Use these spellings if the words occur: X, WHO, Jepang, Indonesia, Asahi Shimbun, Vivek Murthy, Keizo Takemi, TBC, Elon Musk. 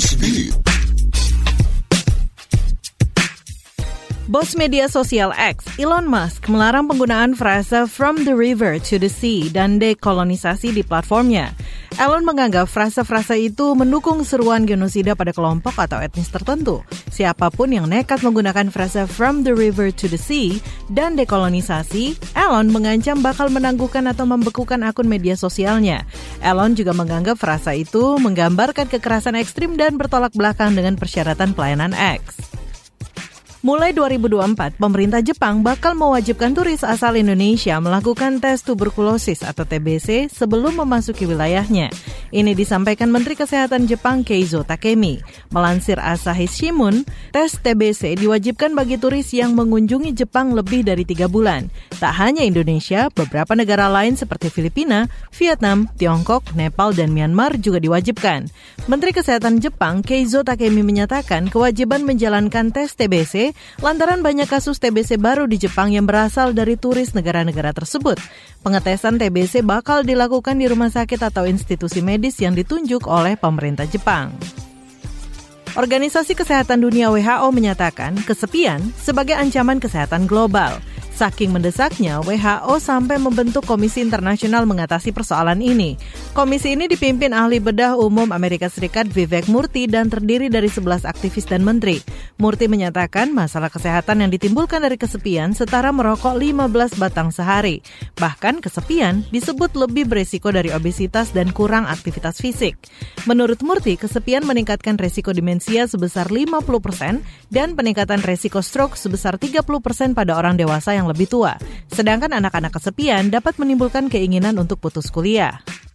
speed. Bos media sosial X, Elon Musk, melarang penggunaan frasa from the river to the sea dan dekolonisasi di platformnya. Elon menganggap frasa-frasa itu mendukung seruan genosida pada kelompok atau etnis tertentu. Siapapun yang nekat menggunakan frasa from the river to the sea dan dekolonisasi, Elon mengancam bakal menangguhkan atau membekukan akun media sosialnya. Elon juga menganggap frasa itu menggambarkan kekerasan ekstrim dan bertolak belakang dengan persyaratan pelayanan X. Mulai 2024, pemerintah Jepang bakal mewajibkan turis asal Indonesia melakukan tes tuberkulosis atau TBC sebelum memasuki wilayahnya. Ini disampaikan Menteri Kesehatan Jepang Keizo Takemi. Melansir Asahi Shimbun, tes TBC diwajibkan bagi turis yang mengunjungi Jepang lebih dari 3 bulan. Tak hanya Indonesia, beberapa negara lain seperti Filipina, Vietnam, Tiongkok, Nepal, dan Myanmar juga diwajibkan. Menteri Kesehatan Jepang Keizo Takemi menyatakan kewajiban menjalankan tes TBC lantaran banyak kasus TBC baru di Jepang yang berasal dari turis negara-negara tersebut. Pengetesan TBC bakal dilakukan di rumah sakit atau institusi medis yang ditunjuk oleh pemerintah Jepang. Organisasi Kesehatan Dunia WHO menyatakan kesepian sebagai ancaman kesehatan global. Saking mendesaknya, WHO sampai membentuk Komisi Internasional mengatasi persoalan ini. Komisi ini dipimpin ahli bedah umum Amerika Serikat Vivek Murthy dan terdiri dari 11 aktivis dan menteri. Murthy menyatakan masalah kesehatan yang ditimbulkan dari kesepian setara merokok 15 batang sehari. Bahkan kesepian disebut lebih beresiko dari obesitas dan kurang aktivitas fisik. Menurut Murthy, kesepian meningkatkan resiko demensia sebesar 50% dan peningkatan resiko stroke sebesar 30% pada orang dewasa yang lebih tua. Sedangkan anak-anak kesepian dapat menimbulkan keinginan untuk putus kuliah.